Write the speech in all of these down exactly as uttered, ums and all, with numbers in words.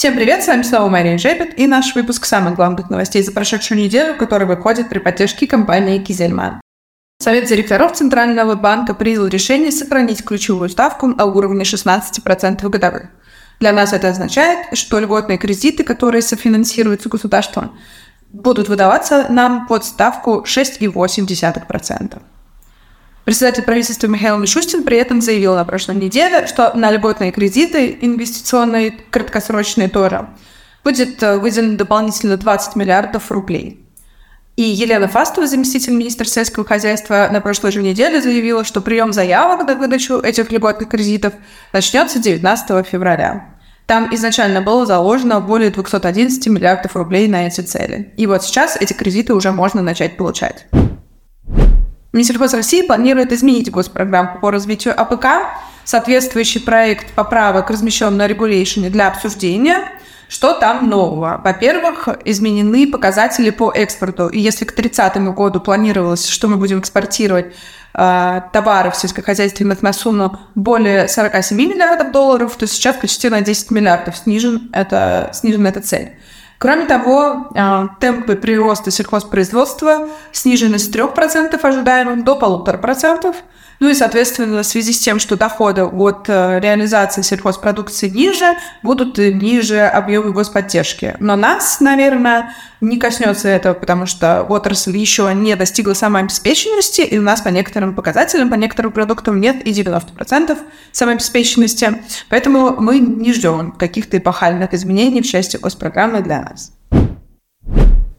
Всем привет, с вами снова Мария Жебит и наш выпуск самых главных новостей за прошедшую неделю, который выходит при поддержке компании «Кизельман». Совет директоров Центрального банка принял решение сохранить ключевую ставку на уровне шестнадцати процентов годовых. Для нас это означает, что льготные кредиты, которые софинансируются государством, будут выдаваться нам под ставку шесть целых восемь десятых процента. Председатель правительства Михаил Мишустин при этом заявил на прошлой неделе, что на льготные кредиты, инвестиционные, краткосрочные тоже, будет выделено дополнительно двадцать миллиардов рублей. И Елена Фастова, заместитель министра сельского хозяйства, на прошлой же неделе заявила, что прием заявок на выдачу этих льготных кредитов начнется девятнадцатого февраля. Там изначально было заложено более двухсот одиннадцати миллиардов рублей на эти цели. И вот сейчас эти кредиты уже можно начать получать. Минсельхоз России планирует изменить госпрограмму по развитию АПК. Соответствующий проект поправок размещен на регуляторе для обсуждения. Что там нового? Во-первых, изменены показатели по экспорту. И если к тридцатому году планировалось, что мы будем экспортировать э, товаров сельскохозяйственных на сумму более сорока семи миллиардов долларов, то сейчас почти на десять миллиардов снижен это, снижена эта цель. Кроме того, э, темпы прироста сельхозпроизводства снижены с трёх процентов ожидаемых до полутора процентов. Ну и, соответственно, в связи с тем, что доходы от реализации сельхозпродукции ниже, будут ниже объемы господдержки. Но нас, наверное, не коснется этого, потому что отрасль еще не достигла самообеспеченности, и у нас по некоторым показателям, по некоторым продуктам нет и девяноста процентов самообеспеченности. Поэтому мы не ждем каких-то эпохальных изменений в части госпрограммы для нас.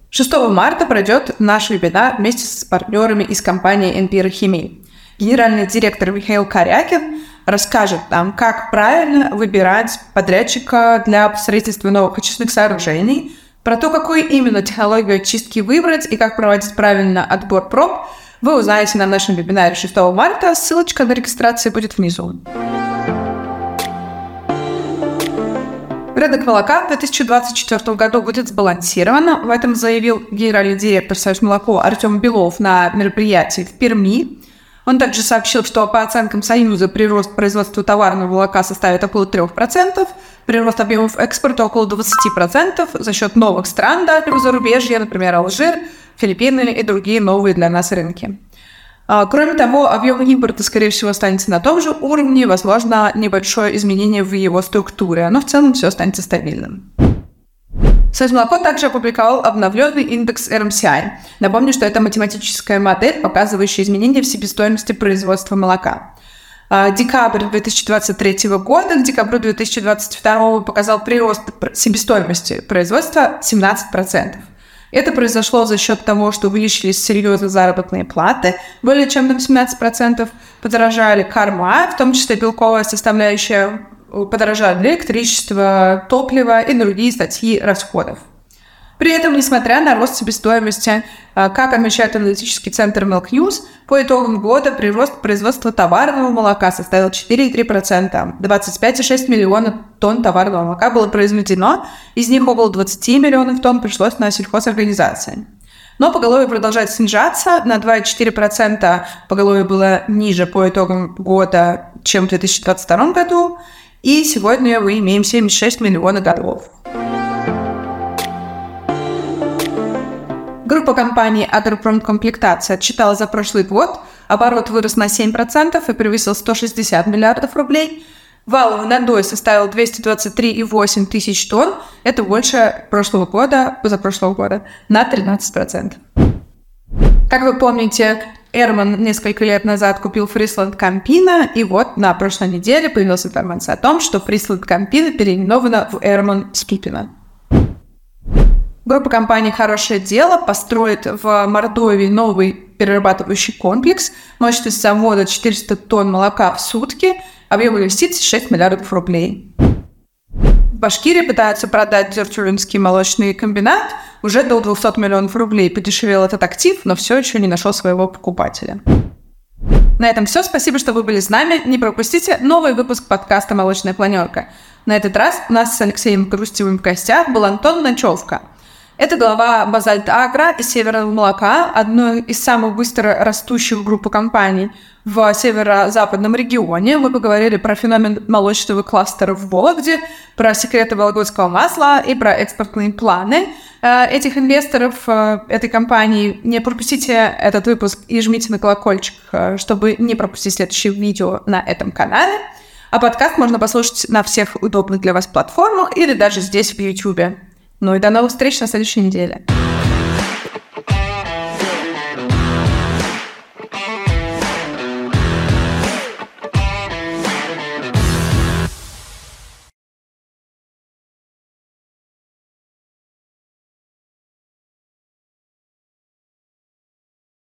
шестого марта пройдет наш вебинар вместе с партнерами из компании эн пэ эр Химия. Генеральный директор Михаил Корякин расскажет нам, как правильно выбирать подрядчика для строительства новых очистных сооружений, про то, какую именно технологию очистки выбрать и как проводить правильно отбор проб, вы узнаете на нашем вебинаре шестого марта. Ссылочка на регистрацию будет внизу. Рынок молока в две тысячи двадцать четвёртом году будет сбалансирован. В этом заявил генеральный директор «Союзмолоко» Артем Белов на мероприятии в Перми. Он также сообщил, что по оценкам Союза прирост производства товарного молока составит около трех процентов, прирост объемов экспорта около двадцати процентов за счет новых стран дальнего зарубежья, например, Алжир, Филиппины и другие новые для нас рынки. Кроме того, объем импорта, скорее всего, останется на том же уровне, возможно, небольшое изменение в его структуре, но в целом все останется стабильным. Союзмолоко также опубликовал обновленный индекс эр эм си ай. Напомню, что это математическая модель, показывающая изменения в себестоимости производства молока. Декабрь две тысячи двадцать третьего года к декабрю две тысячи двадцать второго показал прирост себестоимости производства семнадцать процентов. Это произошло за счет того, что увеличились серьезно заработные платы, более чем на восемнадцать процентов, подорожали корма, в том числе белковая составляющая, подорожали электричество, топливо и другие статьи расходов. При этом, несмотря на рост себестоимости, как отмечает аналитический центр Milk News, по итогам года прирост производства товарного молока составил четыре целых три десятых процента. двадцать пять целых шесть десятых миллиона тонн товарного молока было произведено, из них около двадцати миллионов тонн пришлось на сельхозорганизации. Но поголовье продолжает снижаться, на два целых четыре десятых процента поголовье было ниже по итогам года, чем в две тысячи двадцать втором году, и сегодня мы имеем семьдесят шесть миллионов голов. Группа компаний «Агропромкомплектация» отчитала за прошлый год. Оборот вырос на семь процентов и превысил сто шестьдесят миллиардов рублей. Валовый надой составил двести двадцать три целых восемь десятых тысяч тонн. Это больше прошлого года, позапрошлого года, на тринадцать процентов. Как вы помните, Эрман несколько лет назад купил Фрисланд Кампина, и вот на прошлой неделе появилась информация о том, что Фрисланд Кампина переименована в Эрман Скипина. Группа компаний «Хорошее дело» построит в Мордовии новый перерабатывающий комплекс, мощность завода четыреста тонн молока в сутки, объем инвестиций шесть миллиардов рублей. В Башкирии пытаются продать Дёртюринский молочный комбинат. Уже до двухсот миллионов рублей подешевел этот актив, но все еще не нашел своего покупателя. На этом все. Спасибо, что вы были с нами. Не пропустите новый выпуск подкаста «Молочная планерка». На этот раз у нас с Алексеем Грустьевым в гостях был Антон Начевко. Это глава «Базальт Агра» и «Северного молока», одной из самых быстро растущих групп компаний в северо-западном регионе. Мы поговорили про феномен молочного кластера в Вологде, про секреты вологодского масла и про экспортные планы этих инвесторов, этой компании. Не пропустите этот выпуск и жмите на колокольчик, чтобы не пропустить следующее видео на этом канале. А подкаст можно послушать на всех удобных для вас платформах или даже здесь в Ютубе. Ну и до новых встреч на следующей неделе.